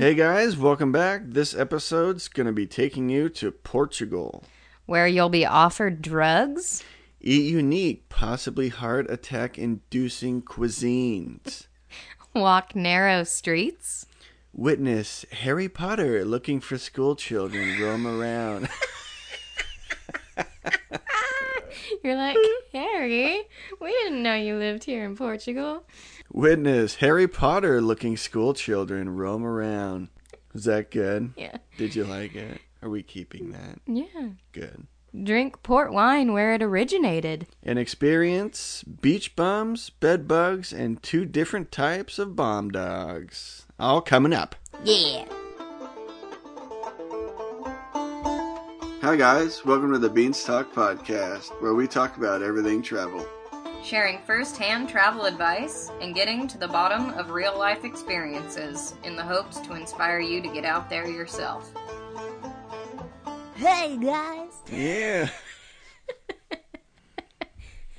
Hey guys, welcome back. This episode's going to be taking you to Portugal, where you'll be offered drugs, eat unique, possibly heart attack-inducing cuisines, walk narrow streets, witness Harry Potter looking for school children roam around. You're like, Harry, we didn't know you lived here in Portugal. Witness Harry Potter looking school children roam around. Was that good? Yeah. Did you like it? Are we keeping that? Yeah. Good. Drink port wine where it originated. And experience beach bums, bed bugs, and 2 different types of bomb dogs. All coming up. Yeah. Hi guys, welcome to the Beans Talk Podcast, where we talk about everything travel. Sharing first-hand travel advice and getting to the bottom of real-life experiences in the hopes to inspire you to get out there yourself. Hey guys! Yeah!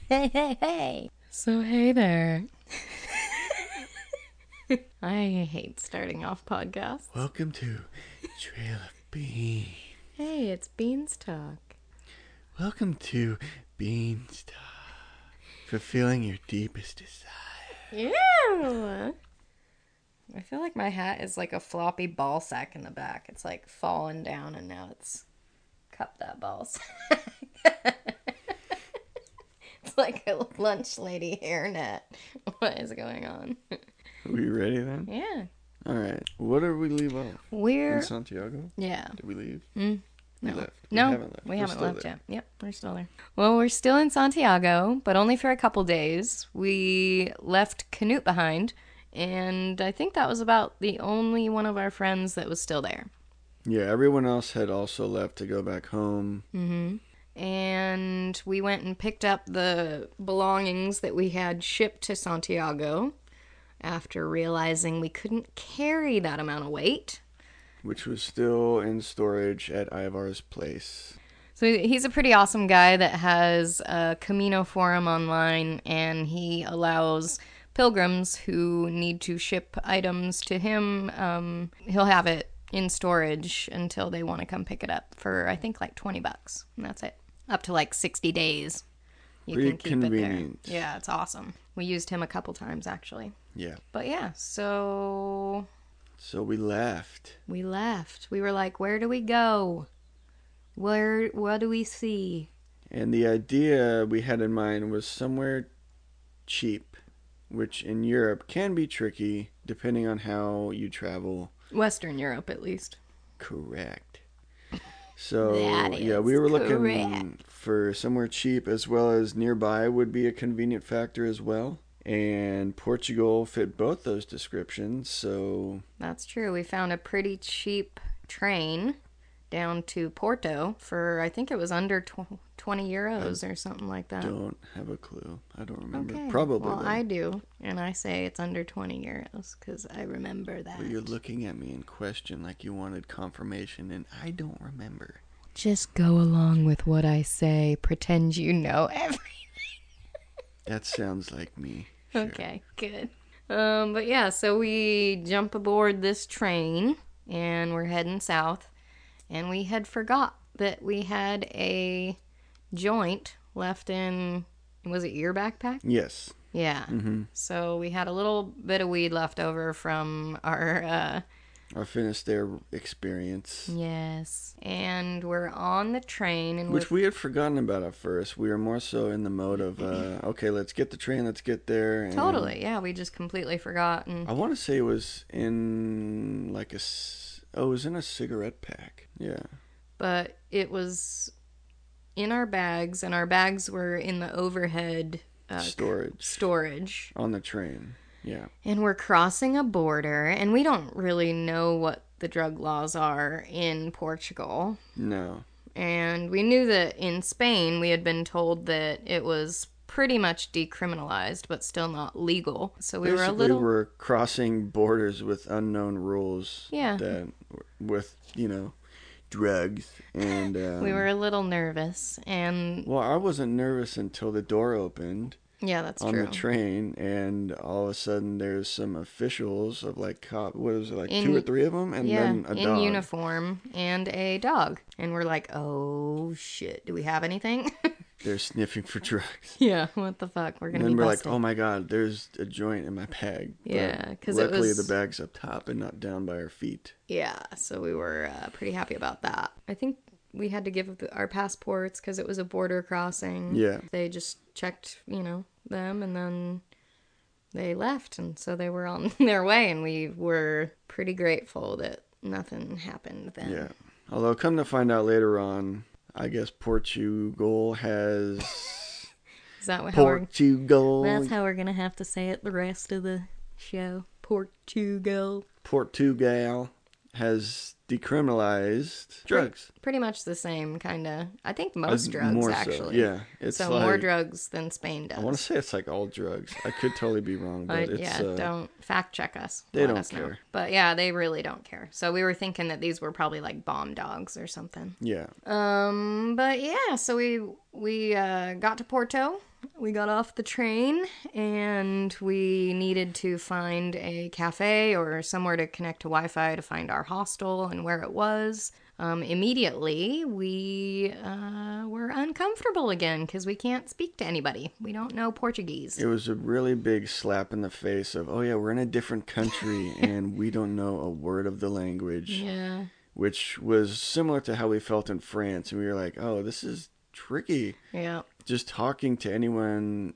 Hey, hey, hey! So hey there. I hate starting off podcasts. Welcome to Trail of Beans. Hey, it's Beans Talk. Welcome to Beans Talk. Fulfilling your deepest desire. Ew! I feel like my hat is like a floppy ball sack in the back. It's like falling down and now it's cupped up ball sack. It's like a lunch lady hairnet. What is going on? Are we ready then? Yeah. All right. What did we leave off? We're in Santiago? Yeah. Did we leave? No. We haven't left yet. Yep, we're still there. Well, we're still in Santiago, but only for a couple days. We left Canute behind, and I think that was about the only one of our friends that was still there. Yeah, everyone else had also left to go back home. Mm-hmm. And we went and picked up the belongings that we had shipped to Santiago after realizing we couldn't carry that amount of weight, which was still in storage at Ivar's place. So he's a pretty awesome guy that has a Camino forum online, and he allows pilgrims who need to ship items to him. He'll have it in storage until they want to come pick it up for, I think, like $20, and that's it. Up to like 60 days. You pretty can keep convenient. It there. Yeah, it's awesome. We used him a couple times, actually. Yeah. But yeah, So we left. We were like, where do we go? What do we see? And the idea we had in mind was somewhere cheap, which in Europe can be tricky depending on how you travel. Western Europe, at least. Correct. So, yeah, we were looking for somewhere cheap, as well as nearby would be a convenient factor as well. And Portugal fit both those descriptions, so... That's true. We found a pretty cheap train down to Porto for, I think it was under 20 euros or something like that. I don't have a clue. I don't remember. Okay. Probably. Well, I do, and I say it's under 20 euros because I remember that. Well, you're looking at me in question like you wanted confirmation, and I don't remember. Just go along with what I say. Pretend you know everything. That sounds like me. Sure. Okay, good. But yeah, so we jump aboard this train, and we're heading south, and we had forgot that we had a joint left in, was it your backpack? Yes. Yeah. Mm-hmm. So we had a little bit of weed left over from our Finisterre experience. Yes. And we're on the train. Which we had forgotten about at first. We were more so in the mode of, okay, let's get the train, let's get there. And totally, yeah. We just completely forgot. I want to say it was in a cigarette pack. Yeah. But it was in our bags, and our bags were in the overhead storage. On the train. Yeah. And we're crossing a border, and we don't really know what the drug laws are in Portugal. No. And we knew that in Spain we had been told that it was pretty much decriminalized, but still not legal. So we basically were we were crossing borders with unknown rules. Yeah. Drugs, and we were a little nervous. And well, I wasn't nervous until the door opened. Yeah, that's true. On the train, and all of a sudden there's some officials of like cop. What was it, like two or three of them, and then a dog in uniform and a dog, and we're like, oh shit, do we have anything? They're sniffing for drugs. Yeah, what the fuck? We're gonna. And then we're busted. Like, oh my god, there's a joint in my bag. Yeah, because luckily the bag's up top and not down by our feet. Yeah, so we were pretty happy about that. I think we had to give up our passports because it was a border crossing. Yeah, they just checked, you know, them, and then they left, and so they were on their way, and we were pretty grateful that nothing happened then. Yeah, although come to find out later on, I guess Portugal has is that what Portugal? That's how we're gonna have to say it the rest of the show. Portugal has decriminalized drugs. Pretty much the same kind of. I think most drugs, more actually. So, yeah. It's so like, more drugs than Spain does. I want to say it's like all drugs. I could totally be wrong, but it's... Yeah, don't fact check us. They don't care. Know. But yeah, they really don't care. So we were thinking that these were probably like bomb dogs or something. Yeah. But yeah, so we got to Porto. We got off the train and we needed to find a cafe or somewhere to connect to Wi-Fi to find our hostel and where it was. Immediately, we were uncomfortable again because we can't speak to anybody. We don't know Portuguese. It was a really big slap in the face of, oh yeah, we're in a different country and we don't know a word of the language. Yeah. Which was similar to how we felt in France. And we were like, oh, this is tricky. Yeah. Just talking to anyone,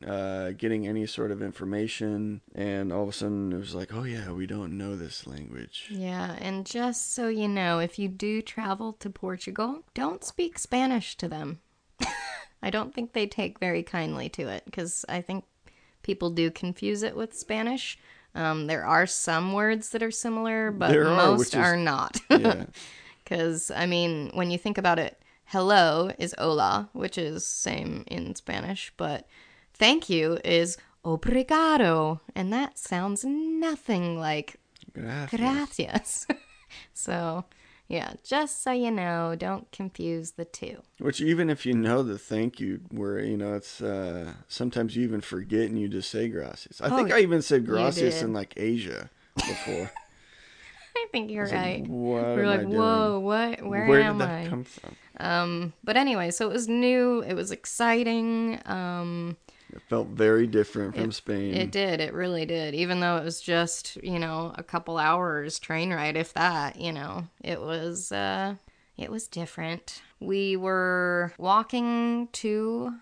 getting any sort of information, and all of a sudden it was like, oh yeah, we don't know this language. Yeah, and just so you know, if you do travel to Portugal, don't speak Spanish to them. I don't think they take very kindly to it, because I think people do confuse it with Spanish. There are some words that are similar, but most are not. Because, I mean, when you think about it, hello is hola, which is same in Spanish, but thank you is obrigado, and that sounds nothing like gracias. So, yeah, just so you know, don't confuse the two. Which even if you know the thank you word, you know, it's sometimes you even forget and you just say gracias. I think I even said gracias in like Asia before. I think you're right. We're like, whoa, what? Where am I? Where did that come from? But anyway, so it was new. It was exciting. It felt very different from Spain. It did. It really did. Even though it was just, you know, a couple hours train ride, if that, you know, it was different. We were walking to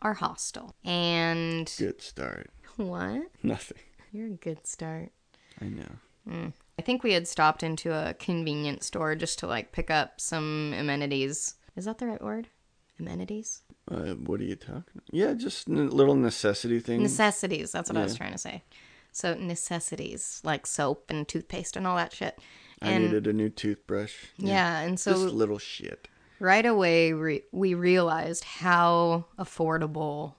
our hostel and... Good start. What? Nothing. You're a good start. I know. I think we had stopped into a convenience store just to, like, pick up some amenities. Is that the right word? Amenities? What are you talking about? Yeah, just little necessity things. Necessities. That's what I was trying to say. So necessities, like soap and toothpaste and all that shit. I needed a new toothbrush. Yeah, and so... Just little shit. Right away, we realized how affordable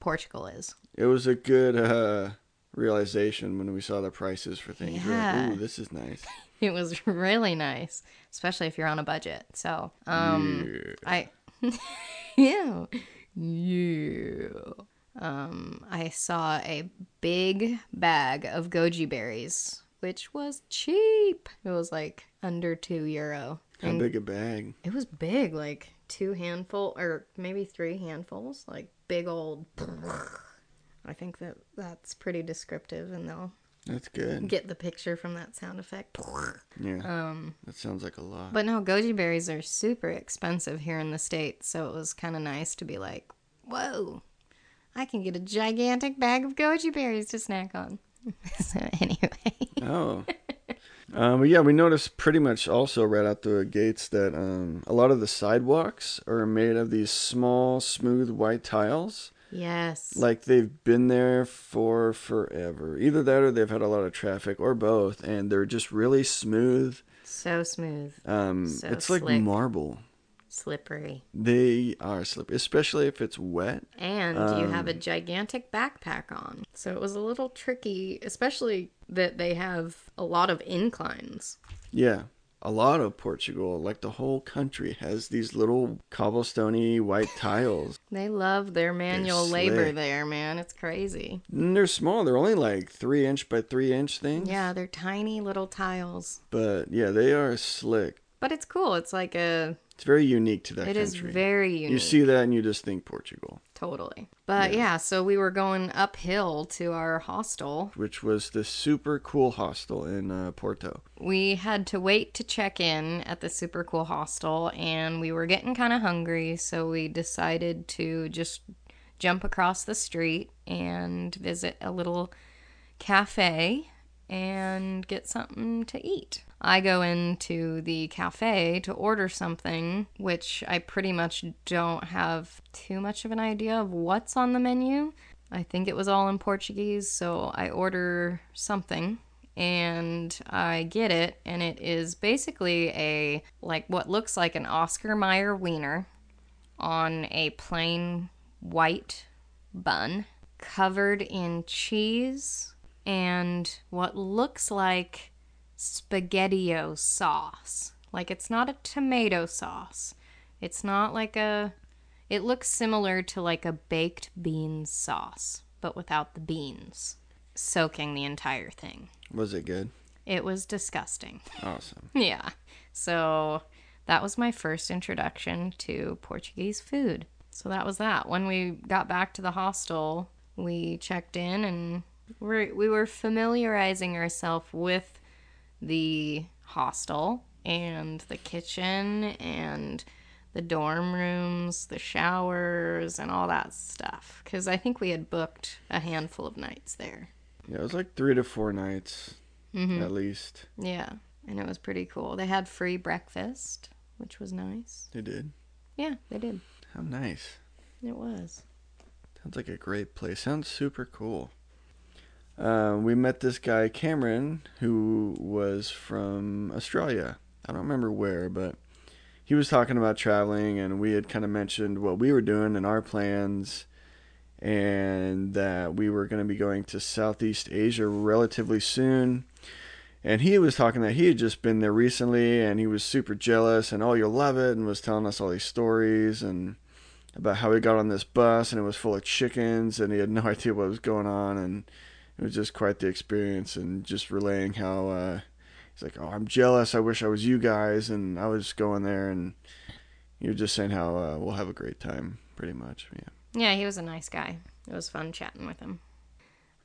Portugal is. It was a good... realization when we saw the prices for things. Yeah. Like, ooh, this is nice. It was really nice, especially if you're on a budget. So, I saw a big bag of goji berries, which was cheap. It was like under €2. How big a bag? It was big, like 2 handfuls or maybe 3 handfuls, like big old. I think that's pretty descriptive, and they'll that's good. Get the picture from that sound effect. Yeah, that sounds like a lot. But no, goji berries are super expensive here in the States, so it was kind of nice to be like, whoa, I can get a gigantic bag of goji berries to snack on. So anyway. Oh. But yeah, we noticed pretty much also right out the gates that a lot of the sidewalks are made of these small, smooth white tiles. Yes. Like they've been there for forever. Either that or they've had a lot of traffic or both. And they're just really smooth. So smooth. So it's slick. Like marble. Slippery. They are slippery, especially if it's wet. And you have a gigantic backpack on. So it was a little tricky, especially that they have a lot of inclines. Yeah. a lot of Portugal, like the whole country, has these little cobblestone-y white tiles. They love their manual labor there, man. It's crazy. And they're small. They're only like 3-inch by 3-inch things. Yeah, they're tiny little tiles. But yeah, they are slick. But it's cool. It's like a... It's very unique to that country. It is very unique. You see that and you just think Portugal. Totally. But yeah, so we were going uphill to our hostel. Which was the super cool hostel in Porto. We had to wait to check in at the super cool hostel, and we were getting kind of hungry, so we decided to just jump across the street and visit a little cafe and get something to eat. I go into the cafe to order something, which I pretty much don't have too much of an idea of what's on the menu. I think it was all in Portuguese, so I order something and I get it, and it is basically a, like, what looks like an Oscar Mayer wiener on a plain white bun covered in cheese and what looks like spaghettio sauce. Like, it's not a tomato sauce. It's not like a... It looks similar to like a baked bean sauce, but without the beans, soaking the entire thing. Was it good? It was disgusting. Awesome. Yeah. So that was my first introduction to Portuguese food. So that was that. When we got back to the hostel, we checked in and... We were familiarizing ourselves with the hostel and the kitchen and the dorm rooms, the showers, and all that stuff. Because I think we had booked a handful of nights there. Yeah, it was like 3 to 4 nights, at least. Yeah, and it was pretty cool. They had free breakfast, which was nice. They did? Yeah, they did. How nice. It was. Sounds like a great place. Sounds super cool. We met this guy, Cameron, who was from Australia. I don't remember where, but he was talking about traveling, and we had kind of mentioned what we were doing and our plans, and that we were going to be going to Southeast Asia relatively soon. And he was talking that he had just been there recently, and he was super jealous, and, oh, you'll love it, and was telling us all these stories and about how he got on this bus, and it was full of chickens, and he had no idea what was going on, and... It was just quite the experience, and just relaying how he's like, oh, I'm jealous. I wish I was you guys. And I was just going there, and you're just saying how we'll have a great time, pretty much. Yeah, he was a nice guy. It was fun chatting with him.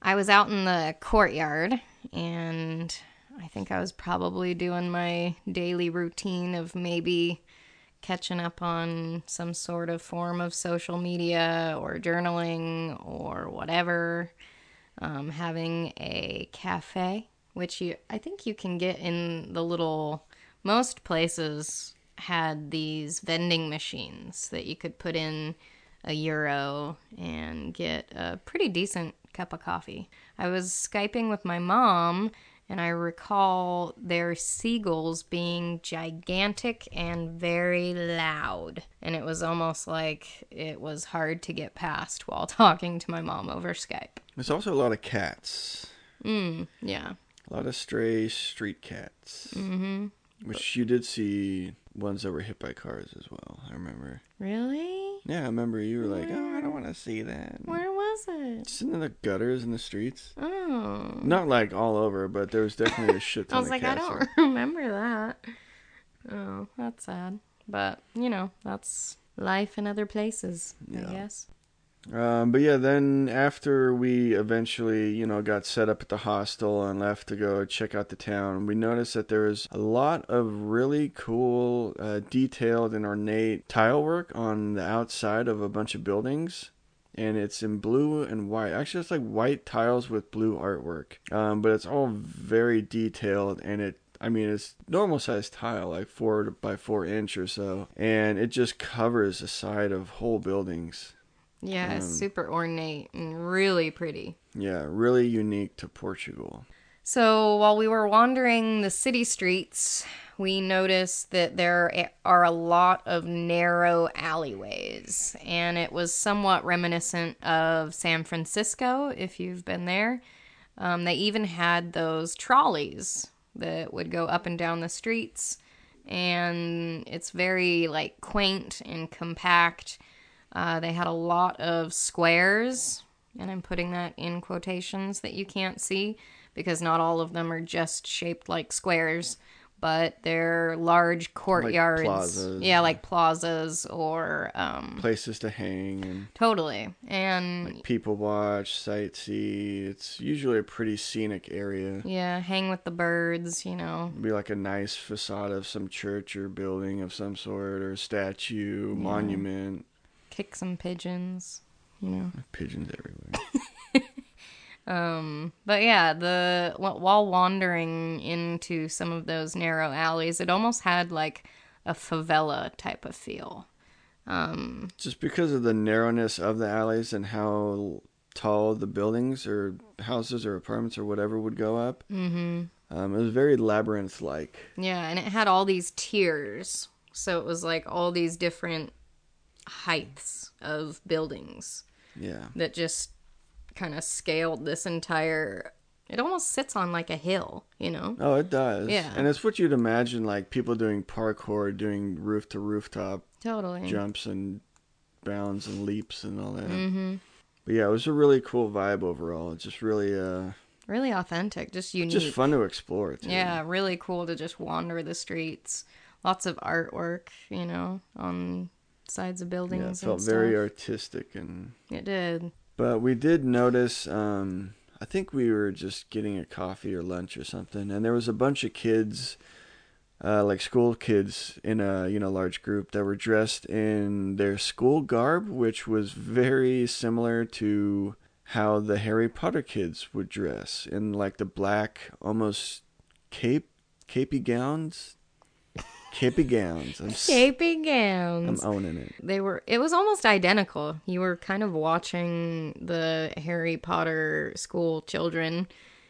I was out in the courtyard, and I think I was probably doing my daily routine of maybe catching up on some sort of form of social media or journaling or whatever. Having a cafe, which I think you can get in the little, most places had these vending machines that you could put in €1 and get a pretty decent cup of coffee. I was Skyping with my mom, and I recall their seagulls being gigantic and very loud. And it was almost like it was hard to get past while talking to my mom over Skype. There's also a lot of cats. Yeah. A lot of stray street cats. Which you did see ones that were hit by cars as well, I remember. Really? Yeah, I remember you were like, oh, I don't want to see that. Where was it? Just in the gutters in the streets. Oh. Not like all over, but there was definitely a shit ton of cats. I was like, I don't remember that. Oh, that's sad. But, you know, that's life in other places, I guess. But yeah, then after we eventually, got set up at the hostel and left to go check out the town, we noticed that there was a lot of really cool, detailed and ornate tile work on the outside of a bunch of buildings. And it's in blue and white. Actually, it's like white tiles with blue artwork. But it's all very detailed, and it's normal sized tile, like 4 by 4 inch or so. And it just covers the side of whole buildings. Yeah, it's super ornate and really pretty. Yeah, really unique to Portugal. So while we were wandering the city streets, we noticed that there are a lot of narrow alleyways. And it was somewhat reminiscent of San Francisco, if you've been there. They even had those trolleys that would go up and down the streets, and it's very, like, quaint and compact. They had a lot of squares, and I'm putting that in quotations that you can't see, because not all of them are just shaped like squares, but they're large courtyards. Like plazas. Yeah, like plazas or... places to hang. And totally. And like people watch, sightsee. It's usually a pretty scenic area. Yeah, hang with the birds, you know. It'd be like a nice facade of some church or building of some sort, or statue, monument. Kick some pigeons, you know. Pigeons everywhere. But yeah, while wandering into some of those narrow alleys, it almost had like a favela type of feel. Just because of the narrowness of the alleys and how tall the buildings or houses or apartments or whatever would go up. Mm-hmm. It was very labyrinth-like. Yeah, and it had all these tiers. So it was like all these different heights of buildings. Yeah. That just... kind of scaled this entire... It almost sits on like a hill, you know? Oh, it does. Yeah. And it's what you'd imagine, like, people doing parkour, doing roof-to-rooftop... Totally. ...jumps and bounds and leaps and all that. Mm-hmm. But yeah, it was a really cool vibe overall. It's just really... really authentic, just unique. Just fun to explore, too. Yeah, really cool to just wander the streets. Lots of artwork, you know, on sides of buildings and stuff. Yeah, it felt very artistic and... It did. But we did notice, I think we were just getting a coffee or lunch or something, and there was a bunch of kids, like school kids in a, you know, large group that were dressed in their school garb, which was very similar to how the Harry Potter kids would dress, in like the black, almost capey gowns. Capey gowns. I'm owning it. It was almost identical. You were kind of watching the Harry Potter school children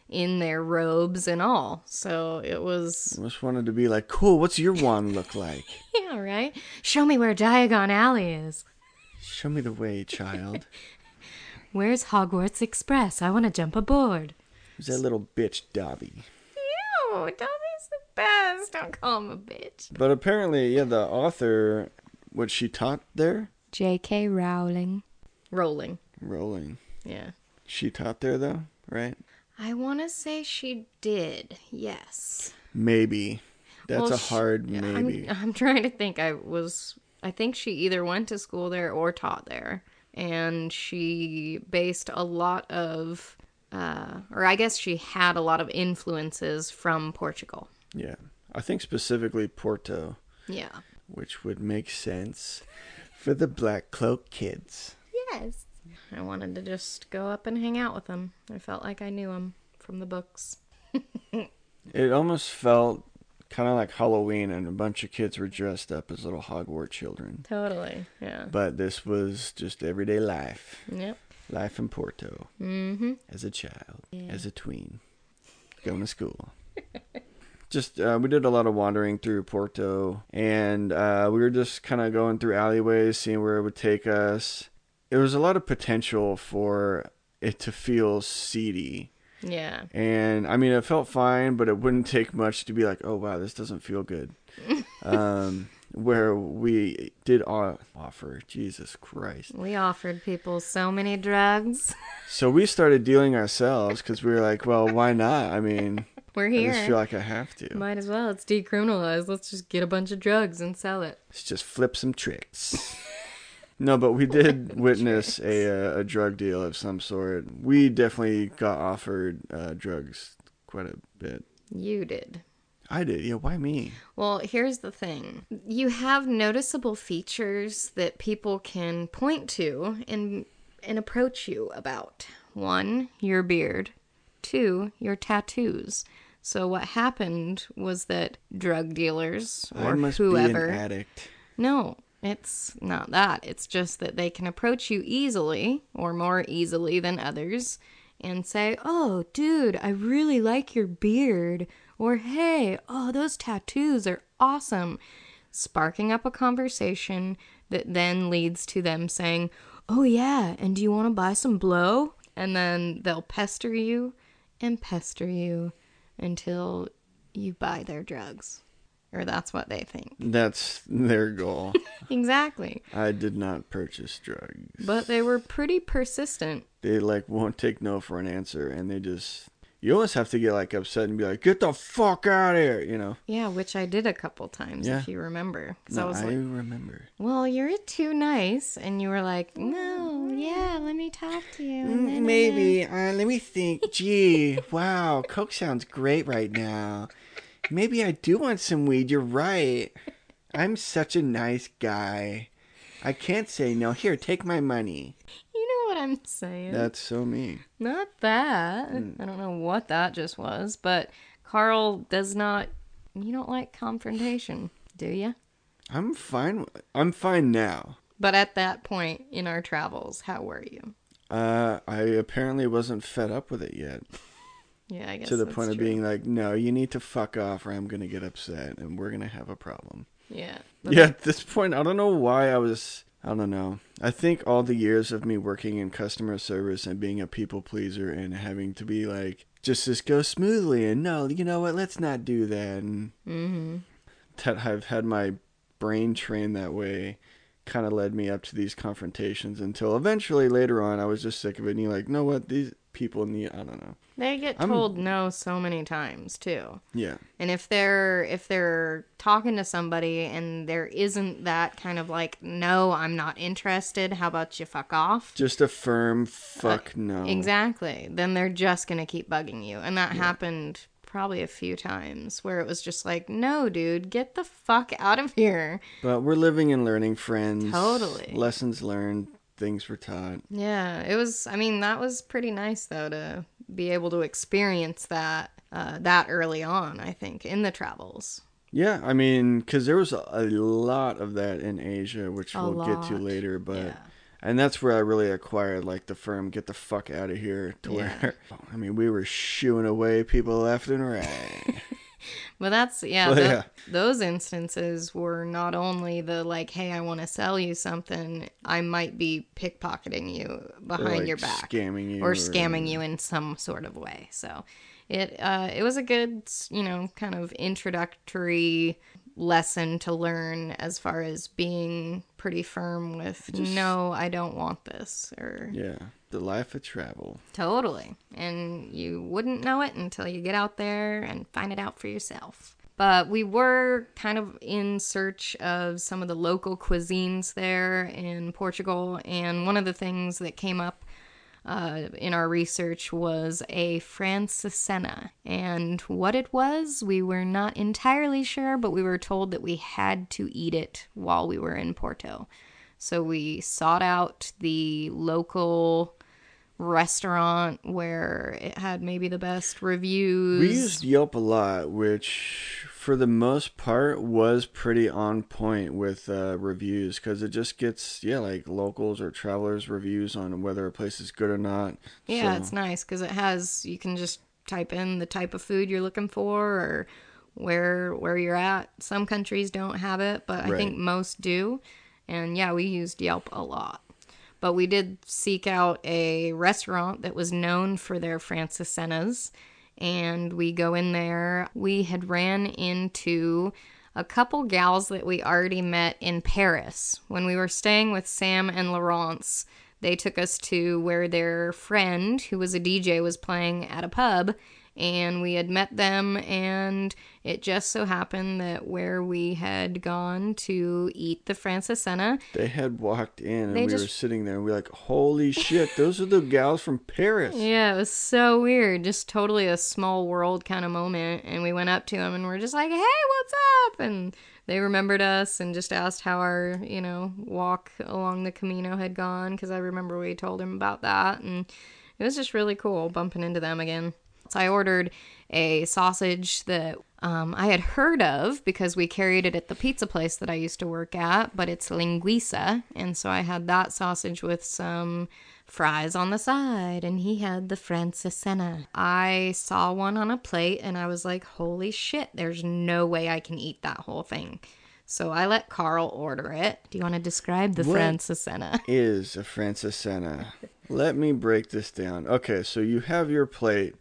in their robes and all. So it was... I just wanted to be like, cool, what's your wand look like? Yeah, right? Show me where Diagon Alley is. Show me the way, child. Where's Hogwarts Express? I want to jump aboard. Who's that little bitch, Dobby? Ew, Dobby. Best. Don't call him a bitch. But apparently, yeah, the author, what she taught there? J.K. Rowling. Rowling. Yeah. She taught there, though, right? I want to say she did, yes. Maybe. That's a hard maybe. I'm trying to think. I think she either went to school there or taught there. And she based a lot of, or I guess she had a lot of influences from Portugal. Yeah, I think specifically Porto. Yeah. Which would make sense for the Black Cloak kids. Yes. I wanted to just go up and hang out with them. I felt like I knew them from the books. It almost felt kind of like Halloween, and a bunch of kids were dressed up as little Hogwarts children. Totally, yeah. But this was just everyday life. Yep. Life in Porto. Mm-hmm. As a child, as a tween, going to school. Just, we did a lot of wandering through Porto, and we were just kind of going through alleyways, seeing where it would take us. It was a lot of potential for it to feel seedy. Yeah. And, I mean, it felt fine, but it wouldn't take much to be like, oh, wow, this doesn't feel good. Where we did offer, Jesus Christ. We offered people so many drugs. So we started dealing ourselves, because we were like, well, why not? I mean... We're here. I just feel like I have to. Might as well. It's decriminalized. Let's just get a bunch of drugs and sell it. Let's just flip some tricks. No, but we did witness a drug deal of some sort. We definitely got offered drugs quite a bit. You did. I did. Yeah, why me? Well, here's the thing. You have noticeable features that people can point to and approach you about. One, your beard. Two, your tattoos. So what happened was that drug dealers or whoever... be an addict. No, it's not that. It's just that they can approach you easily, or more easily than others, and say, oh, dude, I really like your beard. Or, hey, oh, those tattoos are awesome. Sparking up a conversation that then leads to them saying, oh, yeah, and do you want to buy some blow? And then they'll pester you. And pester you until you buy their drugs. Or that's what they think. That's their goal. Exactly. I did not purchase drugs. But they were pretty persistent. They like won't take no for an answer, and they just... You almost have to get like upset and be like, get the fuck out of here, you know? Yeah, which I did a couple times, if you remember. No, I was like, remember. Well, you're too nice, and you were like, no, yeah, let me talk to you. Maybe. Let me think. Gee, wow, Coke sounds great right now. Maybe I do want some weed. You're right. I'm such a nice guy. I can't say no. Here, take my money. You know what I'm saying? That's so mean. Not that. I don't know what that just was, but Carl does not... You don't like confrontation, do you? I'm fine. I'm fine now. But at that point in our travels, how were you? I apparently wasn't fed up with it yet. Yeah, I guess to the point of being like, no, you need to fuck off or I'm going to get upset and we're going to have a problem. Yeah. Yeah, at this point, I don't know why I don't know. I think all the years of me working in customer service and being a people pleaser and having to be like, just this goes smoothly and no, you know what, let's not do that. And that I've had my brain trained that way kind of led me up to these confrontations until eventually later on I was just sick of it and you're like, you know what, these... people need I don't know. They get told no so many times too. Yeah. And if they're talking to somebody and there isn't that kind of like, no, I'm not interested, how about you fuck off? Just a firm fuck no. Exactly. Then they're just gonna keep bugging you. And that happened probably a few times where it was just like, no, dude, get the fuck out of here. But we're living and learning, friends. Totally. Lessons learned. Things were taught. Yeah, it was, I mean, that was pretty nice, though, to be able to experience that that early on, I think, in the travels. Yeah, I mean, because there was a lot of that in Asia, which we'll get to later, but... Yeah. And that's where I really acquired, like, the firm, get the fuck out of here, to where, I mean, we were shooing away people left and right. But that's, those instances were not only the, like, hey, I want to sell you something, I might be pickpocketing you behind your back. Scamming you. Or scamming you in some sort of way. So it was a good, you know, kind of introductory lesson to learn as far as being pretty firm with, no, I don't want this. Or yeah, the life of travel. Totally. And you wouldn't know it until you get out there and find it out for yourself. But we were kind of in search of some of the local cuisines there in Portugal. And one of the things that came up in our research was a francisena, and what it was we were not entirely sure, but we were told that we had to eat it while we were in Porto. So we sought out the local restaurant where it had maybe the best reviews. We used Yelp a lot, which for the most part was pretty on point with reviews, because it just gets like locals or travelers reviews on whether a place is good or not. Yeah, so. It's nice because it has, you can just type in the type of food you're looking for or where you're at. Some countries don't have it, but I think most do. And yeah, we used Yelp a lot. But we did seek out a restaurant that was known for their francesinhas, and we go in there. We had ran into a couple gals that we already met in Paris. When we were staying with Sam and Laurence, they took us to where their friend, who was a DJ, was playing at a pub, and we had met them, and it just so happened that where we had gone to eat the francesinha, they had walked in, and we were sitting there, and we were like, holy shit, those are the gals from Paris. Yeah, it was so weird. Just totally a small world kind of moment. And we went up to them, and we're just like, hey, what's up? And they remembered us and just asked how our, you know, walk along the Camino had gone, because I remember we told them about that. And it was just really cool bumping into them again. So I ordered a sausage that I had heard of because we carried it at the pizza place that I used to work at, but it's linguiça. And so I had that sausage with some fries on the side, and he had the francesinha. I saw one on a plate, and I was like, holy shit, there's no way I can eat that whole thing. So I let Carl order it. Do you want to describe the francesinha? What is a francesinha? Let me break this down. Okay, so you have your plate.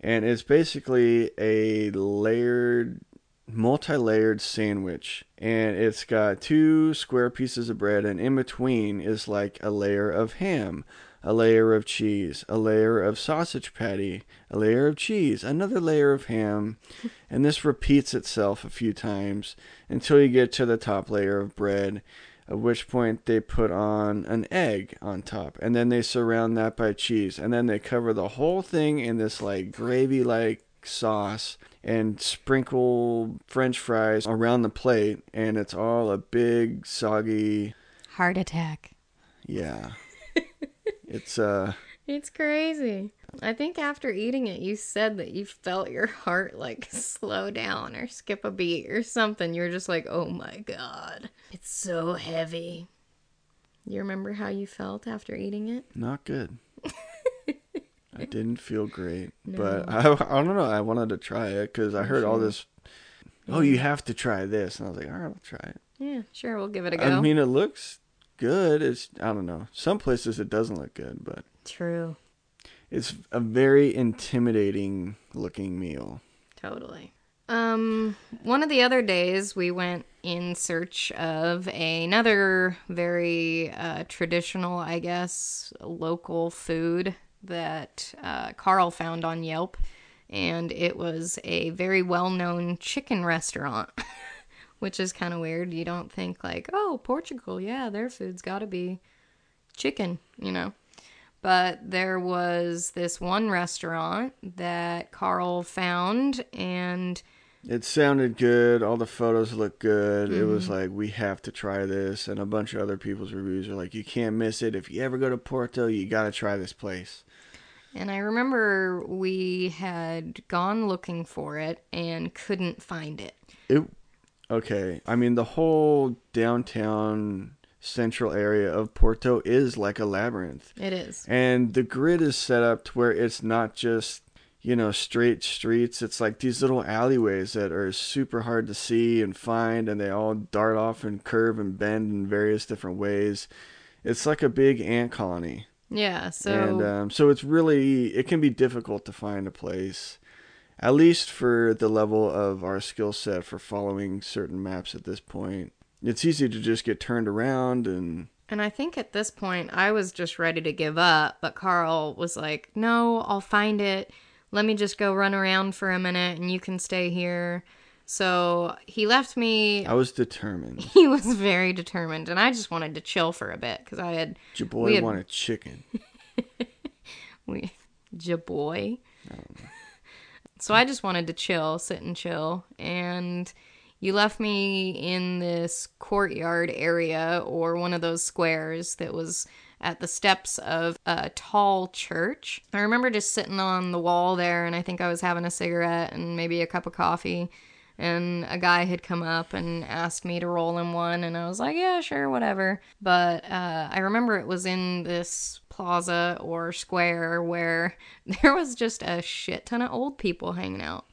And it's basically a layered, multi-layered sandwich. And it's got two square pieces of bread, and in between is like a layer of ham, a layer of cheese, a layer of sausage patty, a layer of cheese, another layer of ham. And this repeats itself a few times until you get to the top layer of bread, at which point they put on an egg on top, and then they surround that by cheese, and then they cover the whole thing in this like gravy-like sauce and sprinkle French fries around the plate, and it's all a big soggy heart attack. Yeah. It's crazy. I think after eating it, you said that you felt your heart like slow down or skip a beat or something. You were just like, oh my God, it's so heavy. You remember how you felt after eating it? Not good. I didn't feel great, no. But I don't know. I wanted to try it because I heard all this, oh, you have to try this. And I was like, all right, I'll try it. Yeah, sure. We'll give it a go. I mean, it looks good. It's, I don't know. Some places it doesn't look good, but. True. It's a very intimidating looking meal. Totally. One of the other days we went in search of another very traditional, I guess, local food that Carl found on Yelp. And it was a very well-known chicken restaurant, which is kind of weird. You don't think like, oh, Portugal, yeah, their food's got to be chicken, you know. But there was this one restaurant that Carl found, and it sounded good. All the photos looked good. Mm-hmm. It was like, we have to try this. And a bunch of other people's reviews are like, you can't miss it. If you ever go to Porto, you got to try this place. And I remember we had gone looking for it and couldn't find it. Okay. I mean, the whole downtown central area of Porto is like a labyrinth. It is. And the grid is set up to where it's not just, you know, straight streets. It's like these little alleyways that are super hard to see and find, and they all dart off and curve and bend in various different ways. It's like a big ant colony. Yeah. So it's really, it can be difficult to find a place, at least for the level of our skill set for following certain maps at this point. It's easy to just get turned around and... And I think at this point, I was just ready to give up, but Carl was like, no, I'll find it. Let me just go run around for a minute and you can stay here. So he left me... I was determined. He was very determined, and I just wanted to chill for a bit because I had... Your boy wanted chicken. Your boy? I don't know. So I just wanted to chill, sit and chill, and... You left me in this courtyard area, or one of those squares that was at the steps of a tall church. I remember just sitting on the wall there, and I think I was having a cigarette and maybe a cup of coffee, and a guy had come up and asked me to roll him one, and I was like, yeah, sure, whatever. But I remember it was in this plaza or square where there was just a shit ton of old people hanging out,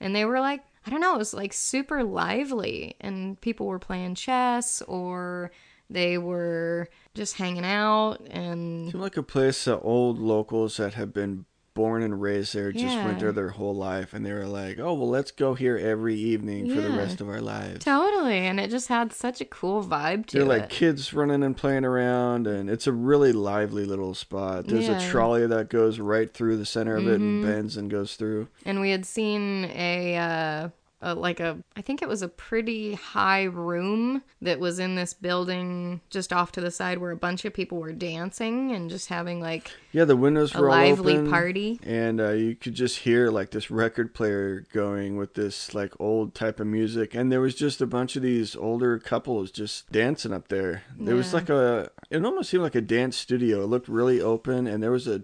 and they were like, I don't know, it was like super lively, and people were playing chess or they were just hanging out. And it seemed like a place that old locals that have been born and raised there just went there their whole life, and they were like, oh, well, let's go here every evening for the rest of our lives. Totally, and it just had such a cool vibe to it. They're like kids running and playing around, and it's a really lively little spot. There's a trolley that goes right through the center of it and bends and goes through. And we had seen I think it was a pretty high room that was in this building just off to the side where a bunch of people were dancing and just having like the windows were all open, a lively party, and you could just hear like this record player going with this like old type of music, and there was just a bunch of these older couples just dancing up there. There was like it almost seemed like a dance studio. It looked really open, and there was there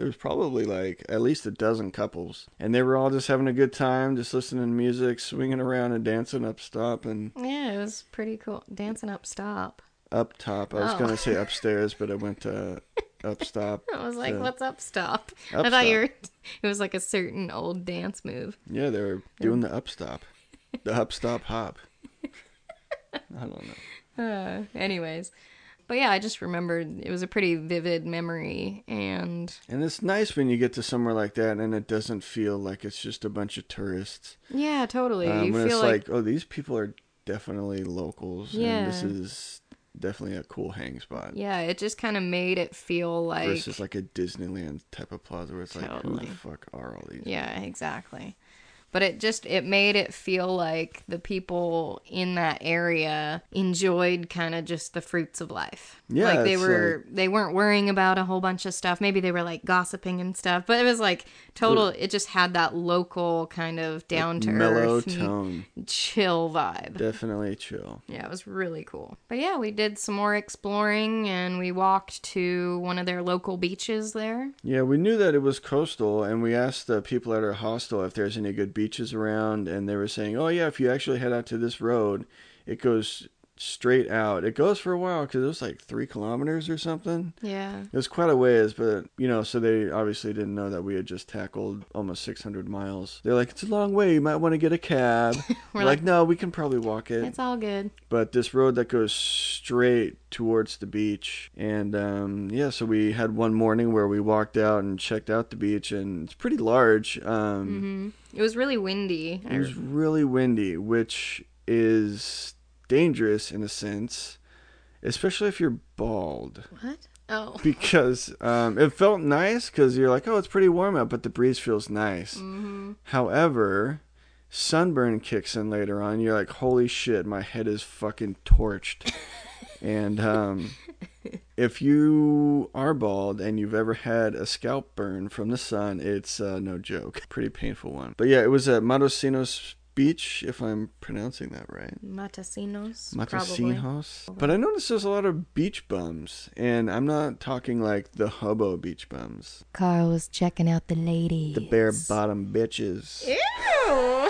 was probably like at least a dozen couples, and they were all just having a good time, just listening to music, swinging around and dancing up top. And yeah, it was pretty cool. Dancing up top. Up top. I was going to say upstairs, but I went to up stop. I was like, what's up stop? Up I thought stop. It was like a certain old dance move. Yeah, they were doing the up stop. The up stop hop. I don't know. Anyways, But yeah, I just remembered it was a pretty vivid memory. And it's nice when you get to somewhere like that and it doesn't feel like it's just a bunch of tourists. Yeah, totally. You feel it's like, oh, these people are definitely locals. Yeah. And this is definitely a cool hang spot. Yeah, it just kind of made it feel like... Versus like a Disneyland type of plaza where it's totally, like, who the fuck are all these? Yeah, people? Exactly. But it made it feel like the people in that area enjoyed kind of just the fruits of life. Yeah. Like they weren't worrying about a whole bunch of stuff. Maybe they were like gossiping and stuff, but it was like total, it just had that local kind of down to earth, mellow tone, chill vibe. Definitely chill. Yeah, it was really cool. But yeah, we did some more exploring and we walked to one of their local beaches there. Yeah, we knew that it was coastal and we asked the people at our hostel if there's any good beaches around, and they were saying, oh yeah, if you actually head out to this road, it goes straight out. It goes for a while because it was like 3 kilometers or something. Yeah, it was quite a ways, but you know, so they obviously didn't know that we had just tackled almost 600 miles. They're like, it's a long way, you might want to get a cab. We're like, no, we can probably walk it, it's all good. But this road that goes straight towards the beach, and yeah, so we had one morning where we walked out and checked out the beach, and it's pretty large. It was really windy. It was really windy, which is dangerous in a sense, especially if you're bald. What? Oh. Because it felt nice because you're like, oh, it's pretty warm out, but the breeze feels nice. Mm-hmm. However, sunburn kicks in later on. You're like, holy shit, my head is fucking torched. And if you are bald and you've ever had a scalp burn from the sun, it's no joke. Pretty painful one. But yeah, it was at Matosinhos Beach, if I'm pronouncing that right. Matosinhos. Probably. But I noticed there's a lot of beach bums, and I'm not talking like the hobo beach bums. Carl was checking out the ladies. The bare bottom bitches. Ew!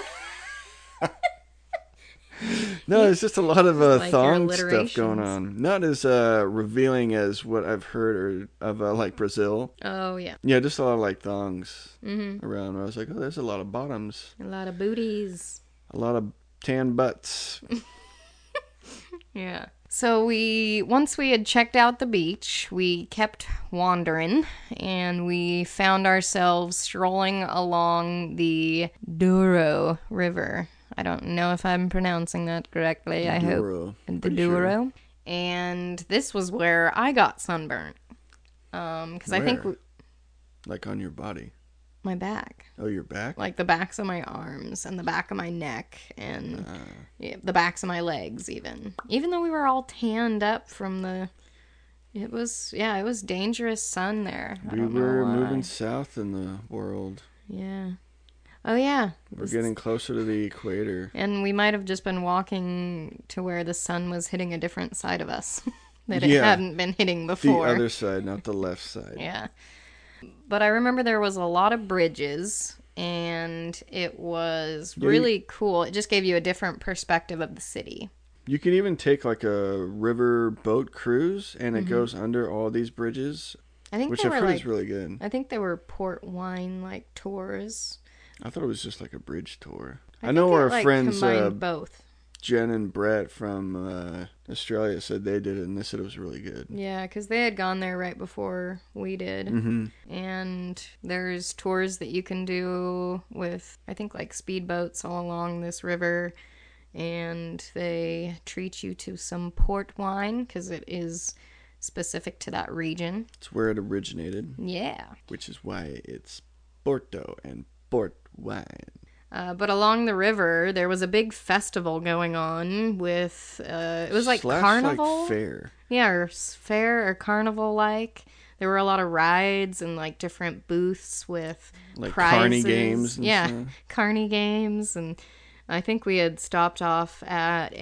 No, it's just a lot of like thong stuff going on. Not as revealing as what I've heard of like Brazil. Oh, yeah. Yeah, just a lot of like thongs around. I was like, oh, there's a lot of bottoms. A lot of booties. A lot of tan butts. Yeah. So once we had checked out the beach, we kept wandering, and we found ourselves strolling along the Douro River. I don't know if I'm pronouncing that correctly. The I Douro. Hope. The Douro. Sure. And this was where I got sunburnt. Because I think... Like on your body? My back. Oh, your back? Like the backs of my arms and the back of my neck and yeah, the backs of my legs even. Even though we were all tanned up from the... it was dangerous sun there. We were moving south in the world. Yeah. Oh, yeah. We're getting closer to the equator. And we might have just been walking to where the sun was hitting a different side of us that it hadn't been hitting before. The other side, not the left side. Yeah. But I remember there was a lot of bridges, and it was really cool. It just gave you a different perspective of the city. You can even take like a river boat cruise, and it goes under all these bridges, which I've heard is really good. I think they were port wine like tours. I thought it was just like a bridge tour. I know our friends, both Jen and Brett from Australia, said they did it, and they said it was really good. Yeah, because they had gone there right before we did. Mm-hmm. And there's tours that you can do with, I think, like speedboats all along this river. And they treat you to some port wine because it is specific to that region. It's where it originated. Yeah. Which is why it's Porto and port wine. But along the river, there was a big festival going on with, it was like carnival. Like fair. Yeah, or fair or carnival-like. There were a lot of rides and like different booths with like prizes. Carny games. And stuff. Carny games. And I think we had stopped off at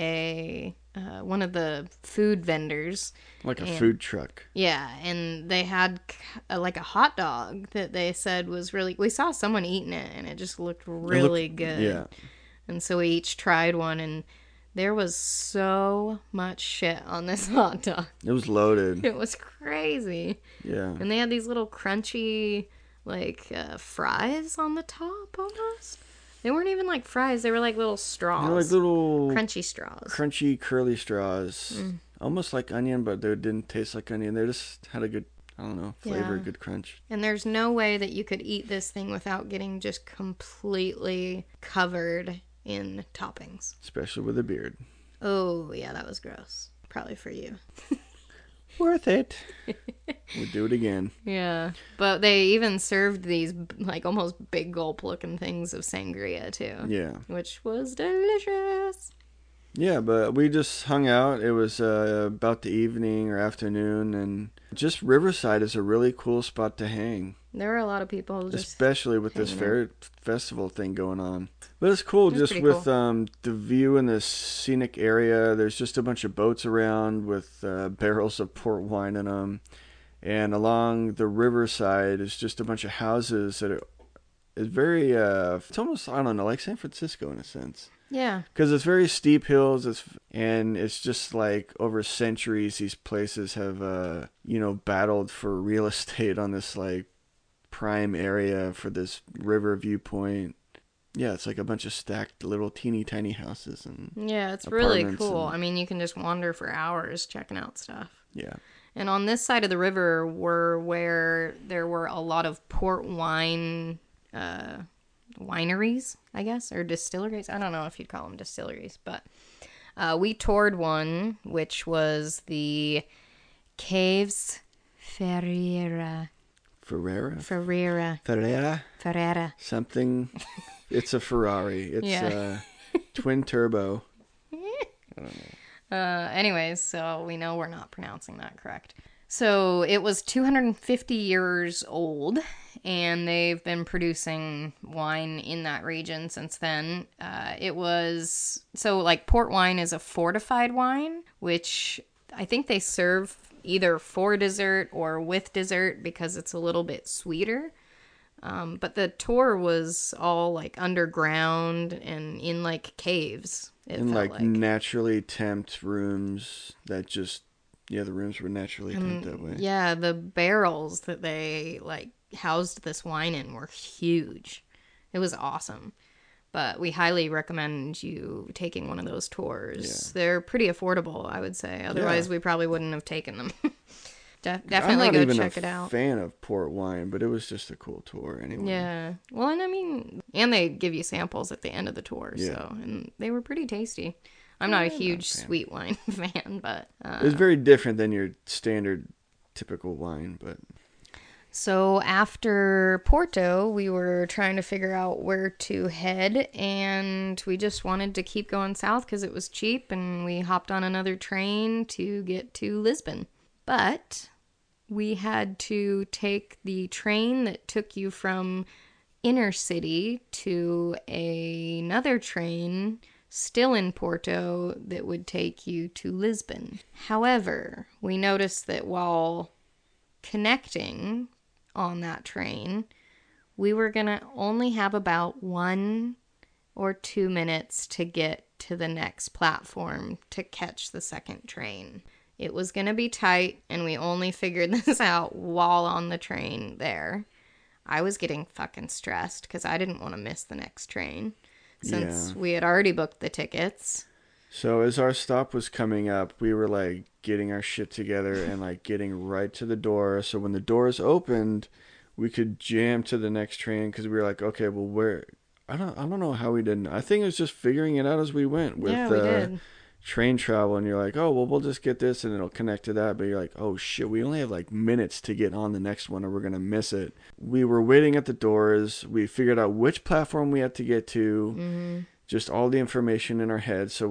one of the food vendors. Like a food truck. Yeah, and they had like a hot dog that they said was really... We saw someone eating it, and it just looked really good. Yeah. And so we each tried one, and there was so much shit on this hot dog. It was loaded. It was crazy. Yeah. And they had these little crunchy, like, fries on the top, almost. They weren't even like fries. They were like little straws. They were like little... Crunchy straws. Crunchy, curly straws. almost like onion, but they didn't taste like onion. They just had a good, I don't know, flavor, good crunch. And there's no way that you could eat this thing without getting just completely covered in toppings. Especially with a beard. Oh, yeah, that was gross. Probably for you. Worth it. We'll do it again. Yeah. But they even served these, like, almost big gulp-looking things of sangria, too. Yeah. Which was delicious. Yeah, but we just hung out. It was about the evening or afternoon, and just Riverside is a really cool spot to hang. There were a lot of people just especially with this fair festival thing going on. But it's cool just with cool. The view and the scenic area. There's just a bunch of boats around with barrels of port wine in them. And along the riverside is just a bunch of houses that are very, it's almost, I don't know, like San Francisco in a sense. Yeah. Because it's very steep hills, and it's just like over centuries these places have, battled for real estate on this like prime area for this river viewpoint. Yeah, it's like a bunch of stacked little teeny tiny houses. And yeah, it's really cool. I mean, you can just wander for hours checking out stuff. Yeah. And on this side of the river were where there were a lot of port wine wineries, I guess, or distilleries. I don't know if you'd call them distilleries, but we toured one, which was the Caves Ferreira. Ferreira. Something. It's a Ferrari. It's twin turbo. I don't know. Anyways, so we know we're not pronouncing that correct. So it was 250 years old, and they've been producing wine in that region since then. Port wine is a fortified wine, which I think they serve either for dessert or with dessert because it's a little bit sweeter. But the tour was all like underground and in like caves. It felt like naturally temp rooms that just... Yeah, the rooms were naturally temped that way. Yeah, the barrels that they, like, housed this wine in were huge. It was awesome. But we highly recommend you taking one of those tours. Yeah. They're pretty affordable, I would say. Otherwise, we probably wouldn't have taken them. Definitely go check it out. I'm not even a fan of port wine, but it was just a cool tour anyway. Yeah. Well, and I mean, and they give you samples at the end of the tour, and they were pretty tasty. I'm not a huge sweet wine fan, but... It was very different than your standard, typical wine, but... So after Porto, we were trying to figure out where to head, and we just wanted to keep going south because it was cheap, and we hopped on another train to get to Lisbon. But we had to take the train that took you from inner city to another train... still in Porto, that would take you to Lisbon. However, we noticed that while connecting on that train, we were going to only have about 1 or 2 minutes to get to the next platform to catch the second train. It was going to be tight, and we only figured this out while on the train there. I was getting fucking stressed because I didn't want to miss the next train. Since we had already booked the tickets. So as our stop was coming up, we were like getting our shit together and like getting right to the door. So when the doors opened, we could jam to the next train because we were like, okay, well, where? I don't know how we didn't. I think it was just figuring it out as we went with train travel. And you're like, oh, well, we'll just get this and it'll connect to that. But you're like, oh, shit, we only have like minutes to get on the next one or we're going to miss it. We were waiting at the doors. We figured out which platform we had to get to, just all the information in our head. So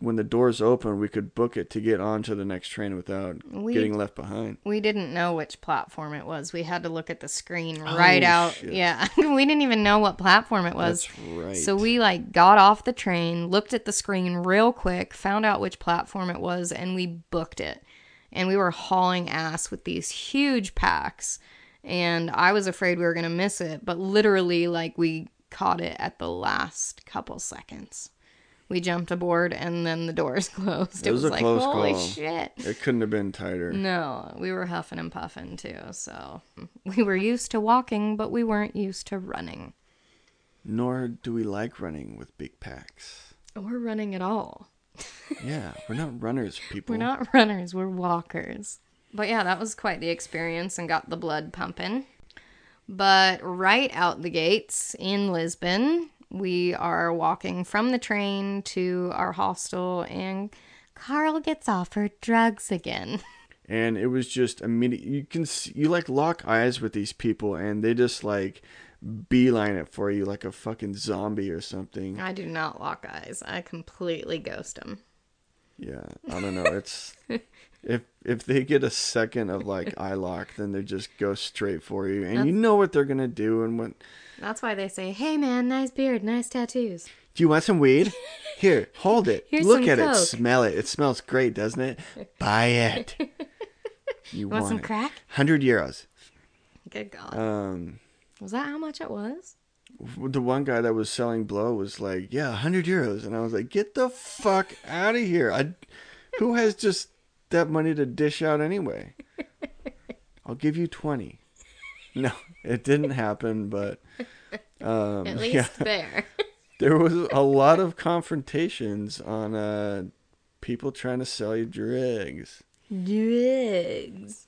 when the doors opened, we could book it to get onto the next train without getting left behind. We didn't know which platform it was. We had to look at the screen out. Shit. Yeah. We didn't even know what platform it was. That's right. So we like got off the train, looked at the screen real quick, found out which platform it was, and we booked it. And we were hauling ass with these huge packs. And I was afraid we were going to miss it. But literally, like, we caught it at the last couple seconds. We jumped aboard, and then the doors closed. It was like, holy shit. It couldn't have been tighter. No, we were huffing and puffing, too. So we were used to walking, but we weren't used to running. Nor do we like running with big packs. Or running at all. Yeah, we're not runners, people. We're not runners, we're walkers. But yeah, that was quite the experience and got the blood pumping. But right out the gates in Lisbon, we are walking from the train to our hostel, and Carl gets offered drugs again. And it was just immediate. You can see, you like lock eyes with these people, and they just like beeline it for you like a fucking zombie or something. I do not lock eyes. I completely ghost them. Yeah, I don't know. It's if they get a second of like eye lock, then they just go straight for you, and that's, you know what they're gonna do and what. That's why they say, "Hey, man, nice beard, nice tattoos. Do you want some weed? Here, hold it. Look at coke. It. Smell it. It smells great, doesn't it? Buy it." You want some it. Crack? 100 euros. Good God. Was that how much it was? The one guy that was selling blow was like, yeah, 100 euros. And I was like, get the fuck out of here. Who has just that money to dish out anyway? I'll give you 20. No, it didn't happen, but... at least there. There was a lot of confrontations on people trying to sell you drugs.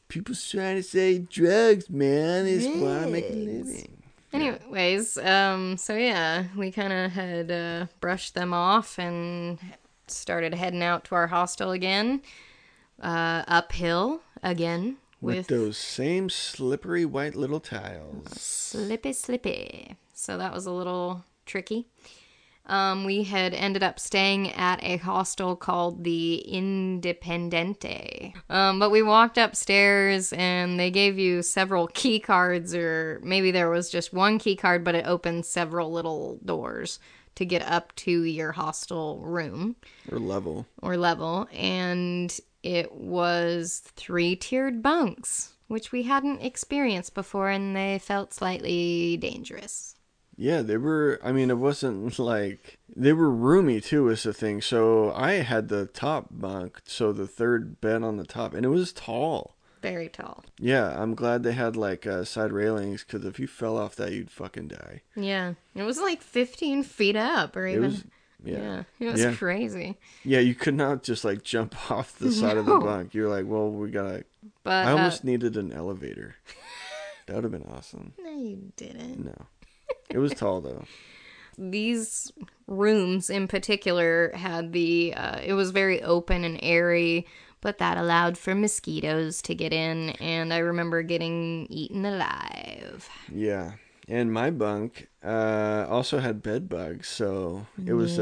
People's trying to say drugs, man. It's why I make a living. Anyways, so yeah, we kind of had brushed them off and started heading out to our hostel again. Uphill again. With those same slippery white little tiles. Slippy. So that was a little tricky. We had ended up staying at a hostel called the Independente. But we walked upstairs and they gave you several key cards, or maybe there was just one key card, but it opened several little doors to get up to your hostel room. Or level. And it was 3-tiered bunks, which we hadn't experienced before, and they felt slightly dangerous. Yeah, they were, I mean, it wasn't like, they were roomy too is the thing. So I had the top bunk, so the third bed on the top, and it was tall. Very tall. Yeah, I'm glad they had like side railings, because if you fell off that, you'd fucking die. Yeah, it was like 15 feet up or even. It was crazy. Yeah, you could not just like jump off the side of the bunk. You're like, well, we gotta, but I almost needed an elevator. That would have been awesome. No, you didn't. No. It was tall, though. These rooms in particular had the... it was very open and airy, but that allowed for mosquitoes to get in, and I remember getting eaten alive. Yeah. And my bunk also had bed bugs, so it was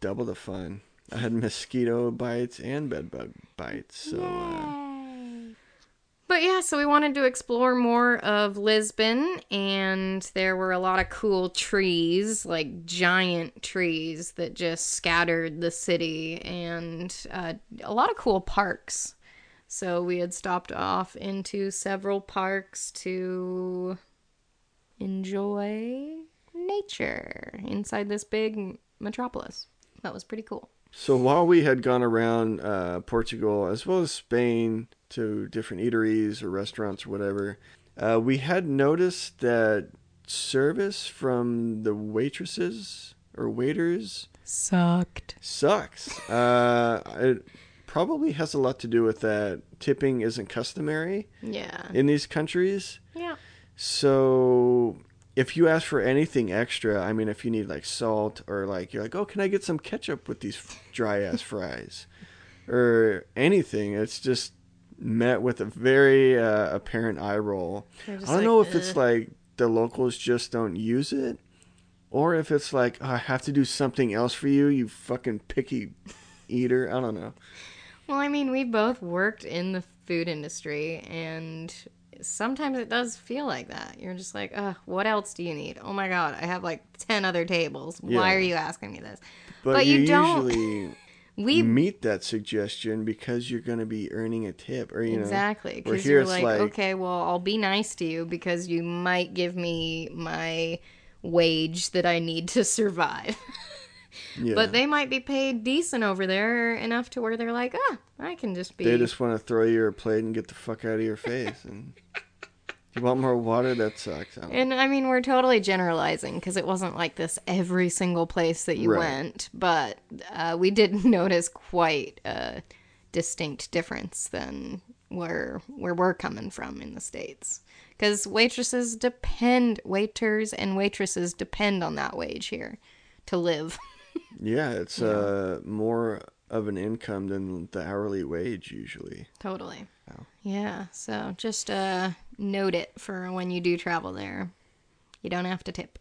double the fun. I had mosquito bites and bed bug bites, so... But yeah, so we wanted to explore more of Lisbon, and there were a lot of cool trees, like giant trees that just scattered the city, and a lot of cool parks. So we had stopped off into several parks to enjoy nature inside this big metropolis. That was pretty cool. So while we had gone around Portugal as well as Spain to different eateries or restaurants or whatever, we had noticed that service from the waitresses or waiters sucks. It probably has a lot to do with that tipping isn't customary. Yeah. In these countries. Yeah. So if you ask for anything extra, I mean, if you need like salt or like, you're like, oh, can I get some ketchup with these dry ass fries or anything? It's just met with a very apparent eye roll. I don't know if it's like the locals just don't use it, or if it's like, oh, I have to do something else for you, you fucking picky eater. I don't know. Well, I mean, we both worked in the food industry, and sometimes it does feel like that. You're just like, what else do you need? Oh my God, I have like 10 other tables. Yeah. Why are you asking me this? But you don't usually meet that suggestion because you're going to be earning a tip, or you exactly, know, because you're like, okay, well, I'll be nice to you because you might give me my wage that I need to survive. Yeah. But they might be paid decent over there, enough to where they're like, I can just be... They just want to throw you a plate and get the fuck out of your face. And You want more water? That sucks. And I mean, we're totally generalizing because it wasn't like this every single place that you went, but we did notice quite a distinct difference than where we're coming from in the States. Because waiters and waitresses depend on that wage here to live. Yeah, it's more of an income than the hourly wage usually. Totally. Wow. Yeah, so just note it for when you do travel there. You don't have to tip.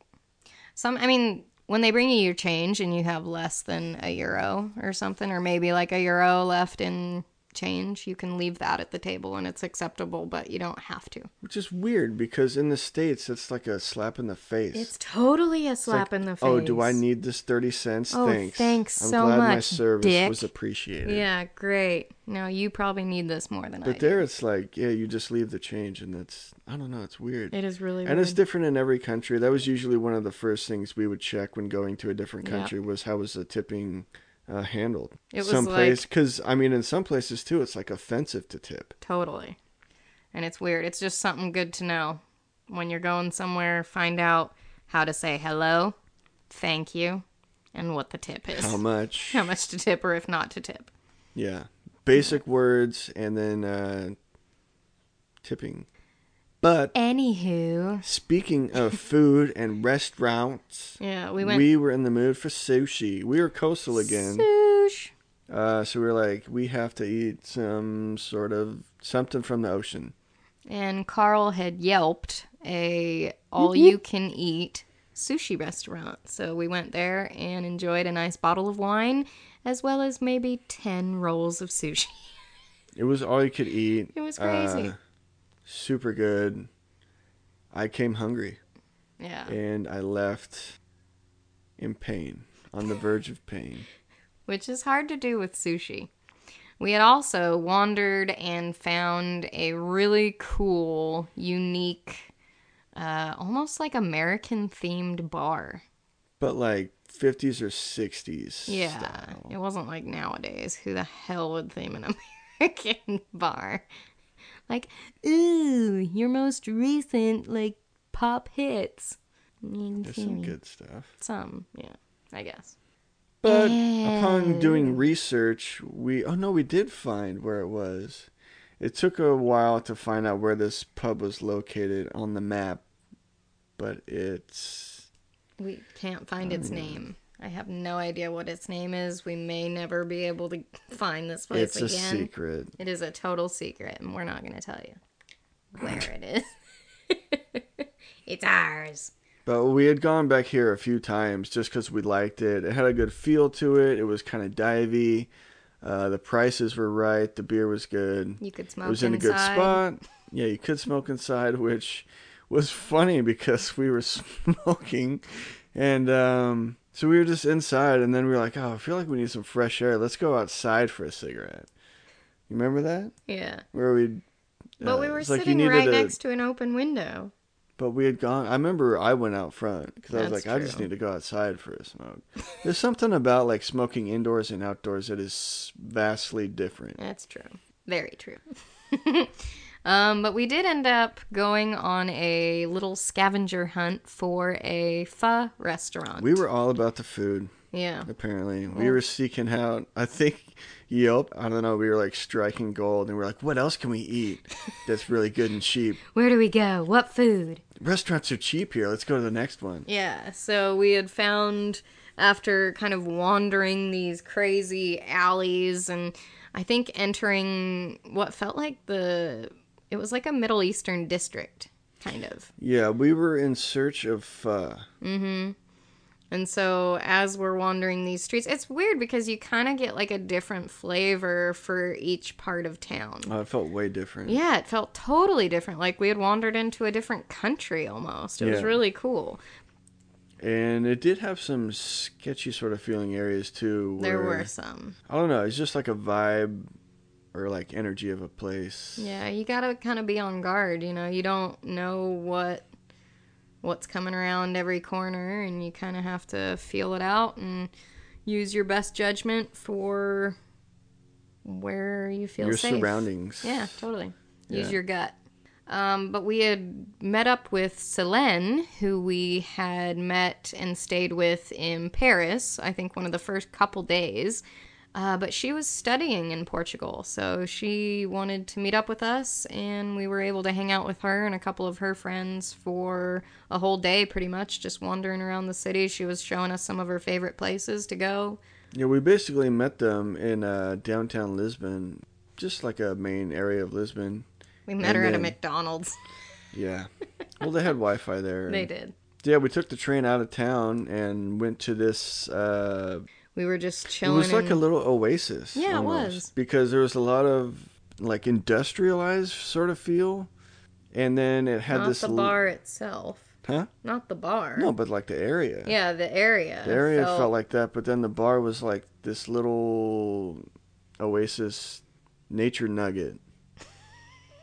When they bring you your change and you have less than €1 or something, or maybe like €1 left in change, you can leave that at the table and it's acceptable, but you don't have to. Which is weird because in the States it's like a slap in the face. It's totally a slap in the face. Oh, do I need this 30 cents? Oh, thanks I'm so glad much, my service dick. Was appreciated. Yeah, great. No, you probably need this more than I do. But there it's like, yeah, you just leave the change, and that's, I don't know, it's weird. It is really weird. And it's different in every country. That was usually one of the first things we would check when going to a different country was how was the tipping handled. It was because in some places too, it's like offensive to tip. Totally. And it's weird. It's just something good to know when you're going somewhere. Find out how to say hello, thank you, and what the tip is. How much to tip, or if not to tip. Yeah, basic words, and then tipping. But anywho, speaking of food and restaurants, we were in the mood for sushi. We were coastal again. Sushi. So we were like, we have to eat some sort of something from the ocean. And Carl had yelped a all-you-can-eat sushi restaurant. So we went there and enjoyed a nice bottle of wine, as well as maybe 10 rolls of sushi. It was all you could eat. It was crazy. Super good. I came hungry. Yeah. And I left in pain, on the verge of pain. Which is hard to do with sushi. We had also wandered and found a really cool, unique, almost like American-themed bar. But like 50s or 60s style. It wasn't like nowadays. Who the hell would theme an American bar? Like, ooh, your most recent, like, pop hits. There's some good stuff. Some, yeah, I guess. But upon doing research, we did find where it was. It took a while to find out where this pub was located on the map, but we can't find its name. I have no idea what its name is. We may never be able to find this place again. It's a secret. It is a total secret, and we're not going to tell you where it is. It's ours. But we had gone back here a few times just because we liked it. It had a good feel to it. It was kind of divey. The prices were right. The beer was good. You could smoke inside. It was in a good spot. Yeah, you could smoke inside, which was funny because we were smoking. And, so we were just inside, and then we were like, oh, I feel like we need some fresh air. Let's go outside for a cigarette. You remember that? Yeah. Where we... But we were sitting like right next to an open window. But we had gone... I remember I went out front, because I was like, true. I just need to go outside for a smoke. There's something about like smoking indoors and outdoors that is vastly different. That's true. Very true. But we did end up going on a little scavenger hunt for a pho restaurant. We were all about the food. Yeah. Apparently. We were seeking out, I think, Yelp. I don't know. We were like striking gold. And we were like, what else can we eat that's really good and cheap? Where do we go? What food? Restaurants are cheap here. Let's go to the next one. Yeah. So we had found, after kind of wandering these crazy alleys and I think entering what felt like It was like a Middle Eastern district, kind of. Yeah, we were in search of pho. Mm-hmm. And so as we're wandering these streets, it's weird because you kind of get like a different flavor for each part of town. Oh, it felt way different. Yeah, it felt totally different. Like we had wandered into a different country almost. It was really cool. And it did have some sketchy sort of feeling areas too. There were some. I don't know. It's just like a vibe. Or like energy of a place. Yeah, you gotta kind of be on guard, you know. You don't know what's coming around every corner, and you kind of have to feel it out and use your best judgment for where you feel your safe. Your surroundings. Yeah, totally. Use your gut. But we had met up with Celine, who we had met and stayed with in Paris, I think one of the first couple days. But she was studying in Portugal, so she wanted to meet up with us, and we were able to hang out with her and a couple of her friends for a whole day, pretty much, just wandering around the city. She was showing us some of her favorite places to go. Yeah, we basically met them in downtown Lisbon, just like a main area of Lisbon. We met her at a McDonald's. Yeah. Well, they had Wi-Fi there. They did. Yeah, we took the train out of town and went to this... we were just chilling. It was like a little oasis. Yeah, almost, it was. Because there was a lot of like industrialized sort of feel. And then it had this... Not the bar itself. Huh? Not the bar. No, but like the area. Yeah, the area. The area felt like that, but then the bar was like this little oasis nature nugget.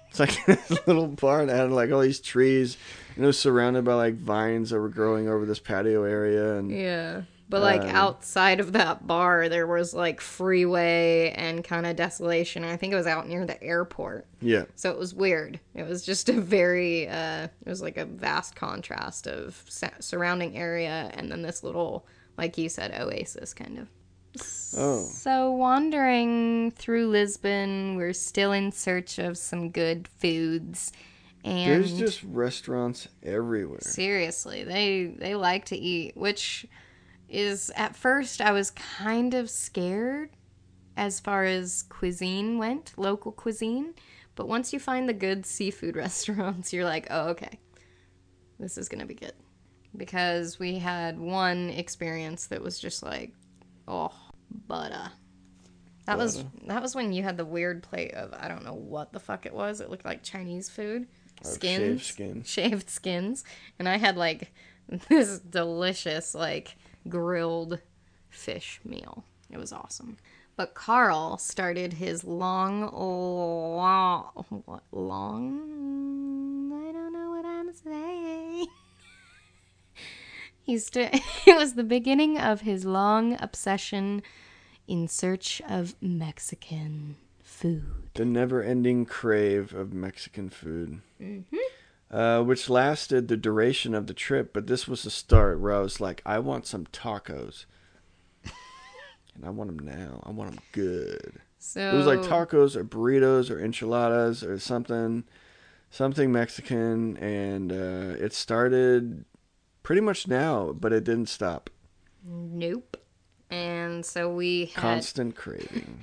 It's like this little bar and had like all these trees, and it was surrounded by like vines that were growing over this patio area. And yeah, but like outside of that bar, there was like freeway and kind of desolation. I think it was out near the airport. Yeah. So it was weird. It was just a very, it was like a vast contrast of surrounding area and then this little, like you said, oasis kind of. Oh. So wandering through Lisbon, we're still in search of some good foods. And there's just restaurants everywhere. Seriously, they like to eat, which is at first I was kind of scared as far as cuisine went, local cuisine. But once you find the good seafood restaurants, you're like, oh, okay, this is going to be good. Because we had one experience that was just like, oh, butter. That was when you had the weird plate of, I don't know what the fuck it was. It looked like Chinese food. Shaved skins. And I had like this delicious like grilled fish meal. It was awesome. But Carl started his long I don't know what I'm saying. It was the beginning of his long obsession in search of Mexican food. The never-ending crave of Mexican food, which lasted the duration of the trip. But this was the start where I was like, I want some tacos. And I want them now. I want them good. So it was like tacos or burritos or enchiladas or something Mexican. And it started... pretty much now, but it didn't stop. Nope. And so we had... constant craving.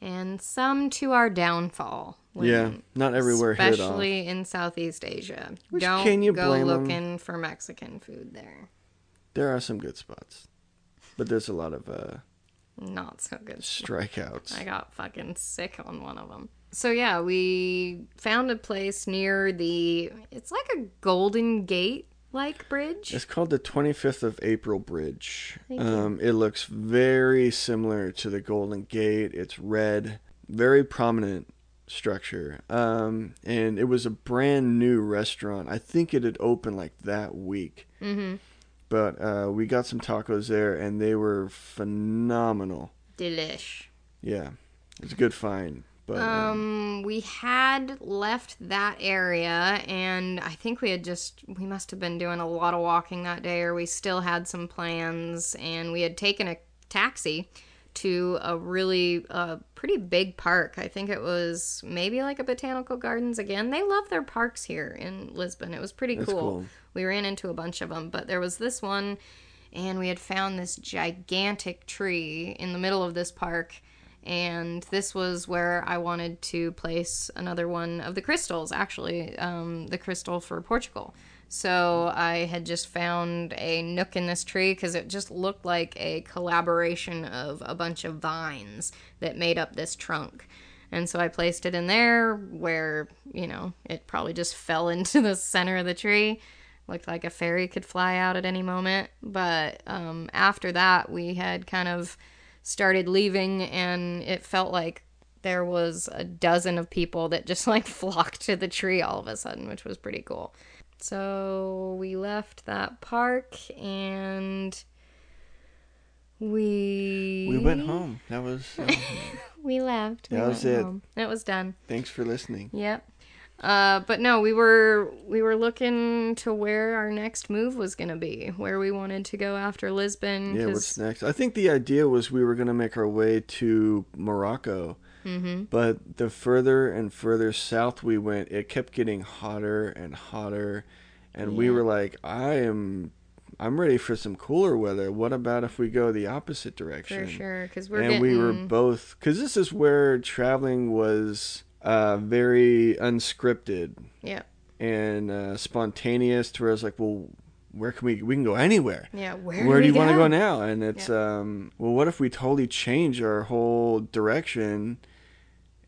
And some to our downfall. Yeah, not everywhere hit off. Especially in Southeast Asia. Which, can you blame them? Don't go looking for Mexican food there. There are some good spots. But there's a lot of... not so good. Strikeouts. I got fucking sick on one of them. So yeah, we found a place near the... it's like a Golden Gate. Like bridge? It's called the 25th of April Bridge. It looks very similar to the Golden Gate. It's red, very prominent structure. And it was a brand new restaurant. I think it had opened like that week. Mm-hmm. But we got some tacos there and they were phenomenal. Delish. Yeah, it was a good find. But, we had left that area, and I think we must have been doing a lot of walking that day, or we still had some plans, and we had taken a taxi to a really pretty big park. I think it was maybe like a botanical gardens again. They love their parks here in Lisbon. It was pretty cool. We ran into a bunch of them, but there was this one, and we had found this gigantic tree in the middle of this park. And this was where I wanted to place another one of the crystals, actually, the crystal for Portugal. So I had just found a nook in this tree because it just looked like a collaboration of a bunch of vines that made up this trunk. And so I placed it in there where, it probably just fell into the center of the tree. Looked like a fairy could fly out at any moment. But after that, we had kind of... started leaving, and it felt like there was a dozen of people that just like flocked to the tree all of a sudden, which was pretty cool. So we left that park and we went home. That was we left. That was it. Home. It was done. Thanks for listening. Yep. But no, we were looking to where our next move was going to be, where we wanted to go after Lisbon. Yeah, what's next? I think the idea was we were going to make our way to Morocco, mm-hmm. but the further and further south we went, it kept getting hotter and hotter. And we were like, I'm ready for some cooler weather. What about if we go the opposite direction? For sure. We were both, because this is where traveling was very unscripted. Yeah. And spontaneous, to where I was like, well, where can we can go anywhere. Yeah, where do you want to go now? And it's well, what if we totally change our whole direction?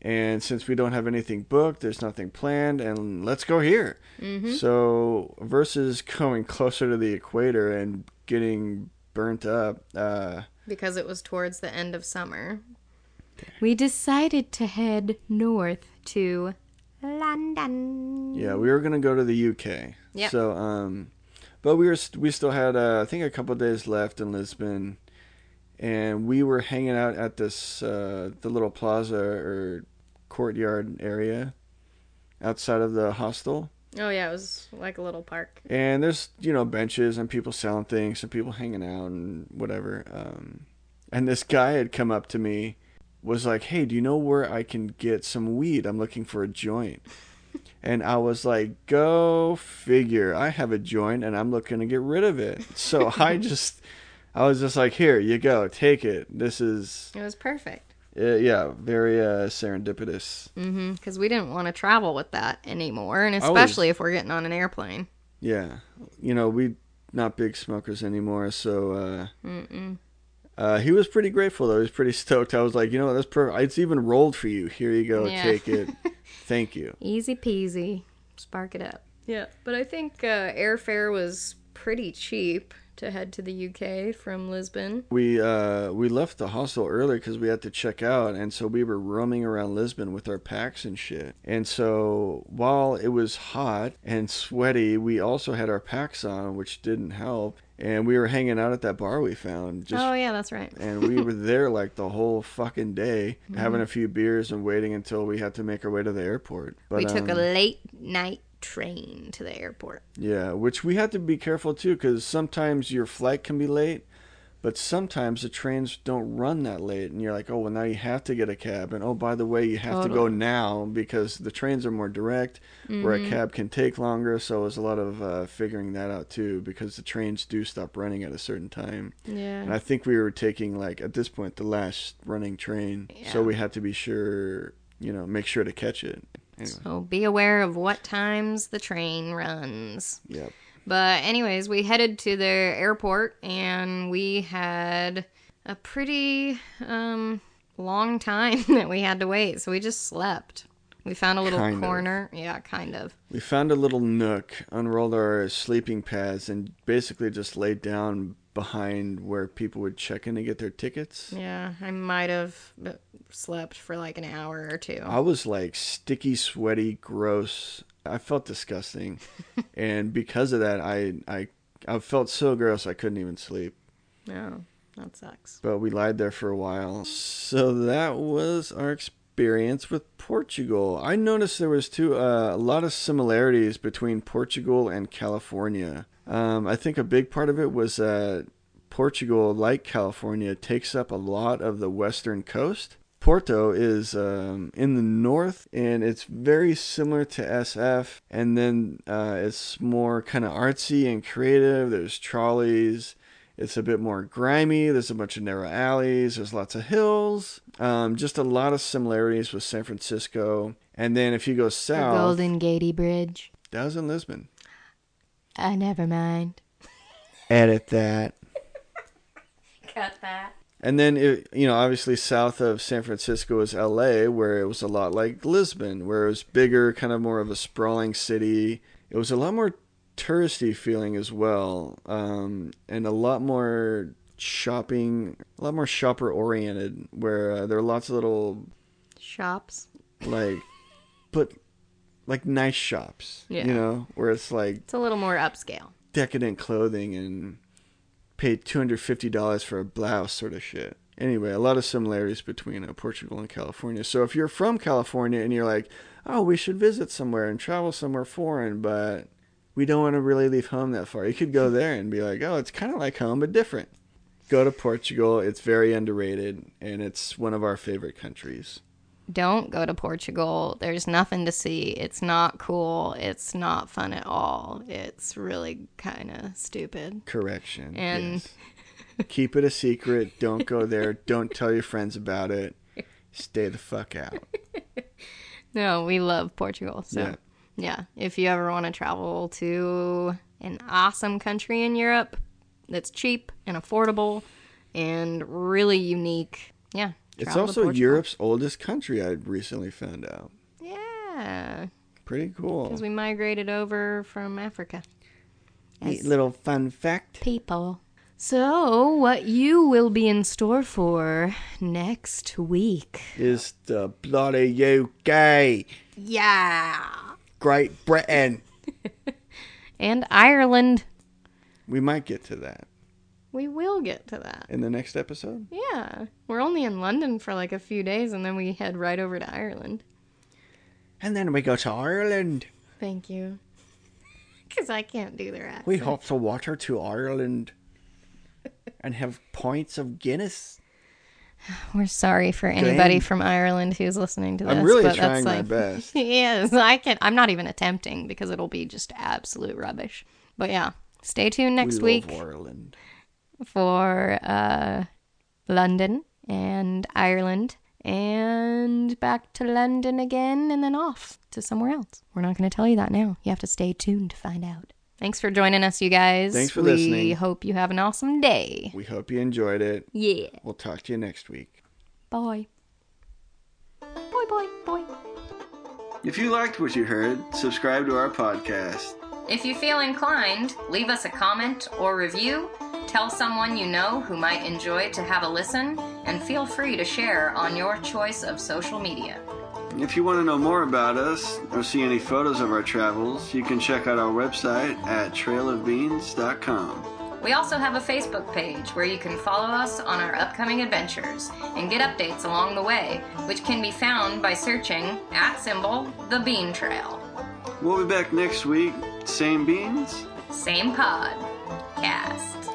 And since we don't have anything booked, there's nothing planned, and let's go here. Mm-hmm. So versus going closer to the equator and getting burnt up. Because it was towards the end of summer. We decided to head north to London. Yeah, we were going to go to the UK. Yeah. So, but we still had, I think, a couple of days left in Lisbon. And we were hanging out at this the little plaza or courtyard area outside of the hostel. Oh, yeah. It was like a little park. And there's, benches and people selling things and people hanging out and whatever. And this guy had come up to me, was like, hey, do you know where I can get some weed? I'm looking for a joint. And I was like, go figure. I have a joint and I'm looking to get rid of it. So I was just like, here, you go, take it. It was perfect. Yeah, very serendipitous. Mm-hmm, because we didn't want to travel with that anymore, and especially if we're getting on an airplane. Yeah, we're not big smokers anymore, so... he was pretty grateful, though. He was pretty stoked. I was like, that's perfect. It's even rolled for you. Here you go, take it. Thank you. Easy peasy. Spark it up. Yeah, but I think airfare was pretty cheap to head to the UK from Lisbon. We left the hostel early because we had to check out, and so we were roaming around Lisbon with our packs and shit. And so while it was hot and sweaty, we also had our packs on, which didn't help. And we were hanging out at that bar we found. Oh, yeah, that's right. And we were there like the whole fucking day, mm-hmm. having a few beers and waiting until we had to make our way to the airport. But we took a late night train to the airport. Yeah, which we had to be careful too, because sometimes your flight can be late, but sometimes the trains don't run that late, and you're like, oh, well, now you have to get a cab, and oh, by the way, you have to go now because the trains are more direct, mm-hmm. where a cab can take longer. So there's a lot of figuring that out too, because the trains do stop running at a certain time. Yeah. And I think we were taking, like, at this point, the last running train, so we had to be sure, make sure to catch it. Anyway. So be aware of what times the train runs. Yep. But anyways, we headed to the airport, and we had a pretty long time that we had to wait. So we just slept. We found a little corner. Yeah, kind of. We found a little nook, unrolled our sleeping pads, and basically just laid down behind where people would check in to get their tickets. Yeah, I might have slept for like an hour or two. I was like sticky, sweaty, gross. I felt disgusting. And because of that, I felt so gross I couldn't even sleep. Oh, that sucks. But we lied there for a while. So that was our experience with Portugal. I noticed there was too a lot of similarities between Portugal and California. I think a big part of it was that Portugal, like California, takes up a lot of the western coast. Porto is in the north, and it's very similar to SF. And then it's more kind of artsy and creative. There's trolleys. It's a bit more grimy. There's a bunch of narrow alleys. There's lots of hills. Just a lot of similarities with San Francisco. And then if you go south... The Golden Gate Bridge. That was in Lisbon. Never mind. Edit that. Cut that. And then, obviously south of San Francisco is LA, where it was a lot like Lisbon, where it was bigger, kind of more of a sprawling city. It was a lot more touristy feeling as well, and a lot more shopping, a lot more shopper-oriented, where there are lots of little... Shops? Like nice shops, where it's like... It's a little more upscale. Decadent clothing and... paid $250 for a blouse sort of shit. Anyway, a lot of similarities between Portugal and California. So if you're from California and you're like, oh, we should visit somewhere and travel somewhere foreign, but we don't want to really leave home that far, you could go there and be like, oh, it's kind of like home, but different. Go to Portugal. It's very underrated, and it's one of our favorite countries. Don't go to Portugal. There's nothing to see. It's not cool. It's not fun at all. It's really kind of stupid. Correction. And yes. Keep it a secret. Don't go there. Don't tell your friends about it. Stay the fuck out. No, we love Portugal. So, yeah. If you ever want to travel to an awesome country in Europe that's cheap and affordable and really unique, yeah. It's also Europe's oldest country, I recently found out. Yeah. Pretty cool. Because we migrated over from Africa. Neat little fun fact. People. So, what you will be in store for next week is the bloody UK. Yeah. Great Britain. And Ireland. We might get to that. We will get to that. In the next episode? Yeah. We're only in London for like a few days, and then we head right over to Ireland. And then we go to Ireland. Thank you. Because I can't do their accent. We hop the water to Ireland and have pints of Guinness. We're sorry for anybody from Ireland who's listening to this. I'm really trying my best. Yes, I'm not even attempting, because it'll be just absolute rubbish. But yeah, stay tuned next week. We love Ireland. For London and Ireland, and back to London again, and then off to somewhere else. We're not going to tell you that now. You have to stay tuned to find out. Thanks for joining us, you guys. Thanks for listening. We hope you have an awesome day. We hope you enjoyed it. Yeah. We'll talk to you next week. Bye. Bye, bye, bye. If you liked what you heard, subscribe to our podcast. If you feel inclined, leave us a comment or review. Tell someone you know who might enjoy to have a listen, and feel free to share on your choice of social media. If you want to know more about us or see any photos of our travels, you can check out our website at trailofbeans.com. We also have a Facebook page where you can follow us on our upcoming adventures and get updates along the way, which can be found by searching @ The Bean Trail. We'll be back next week. Same beans, same pod. Cast.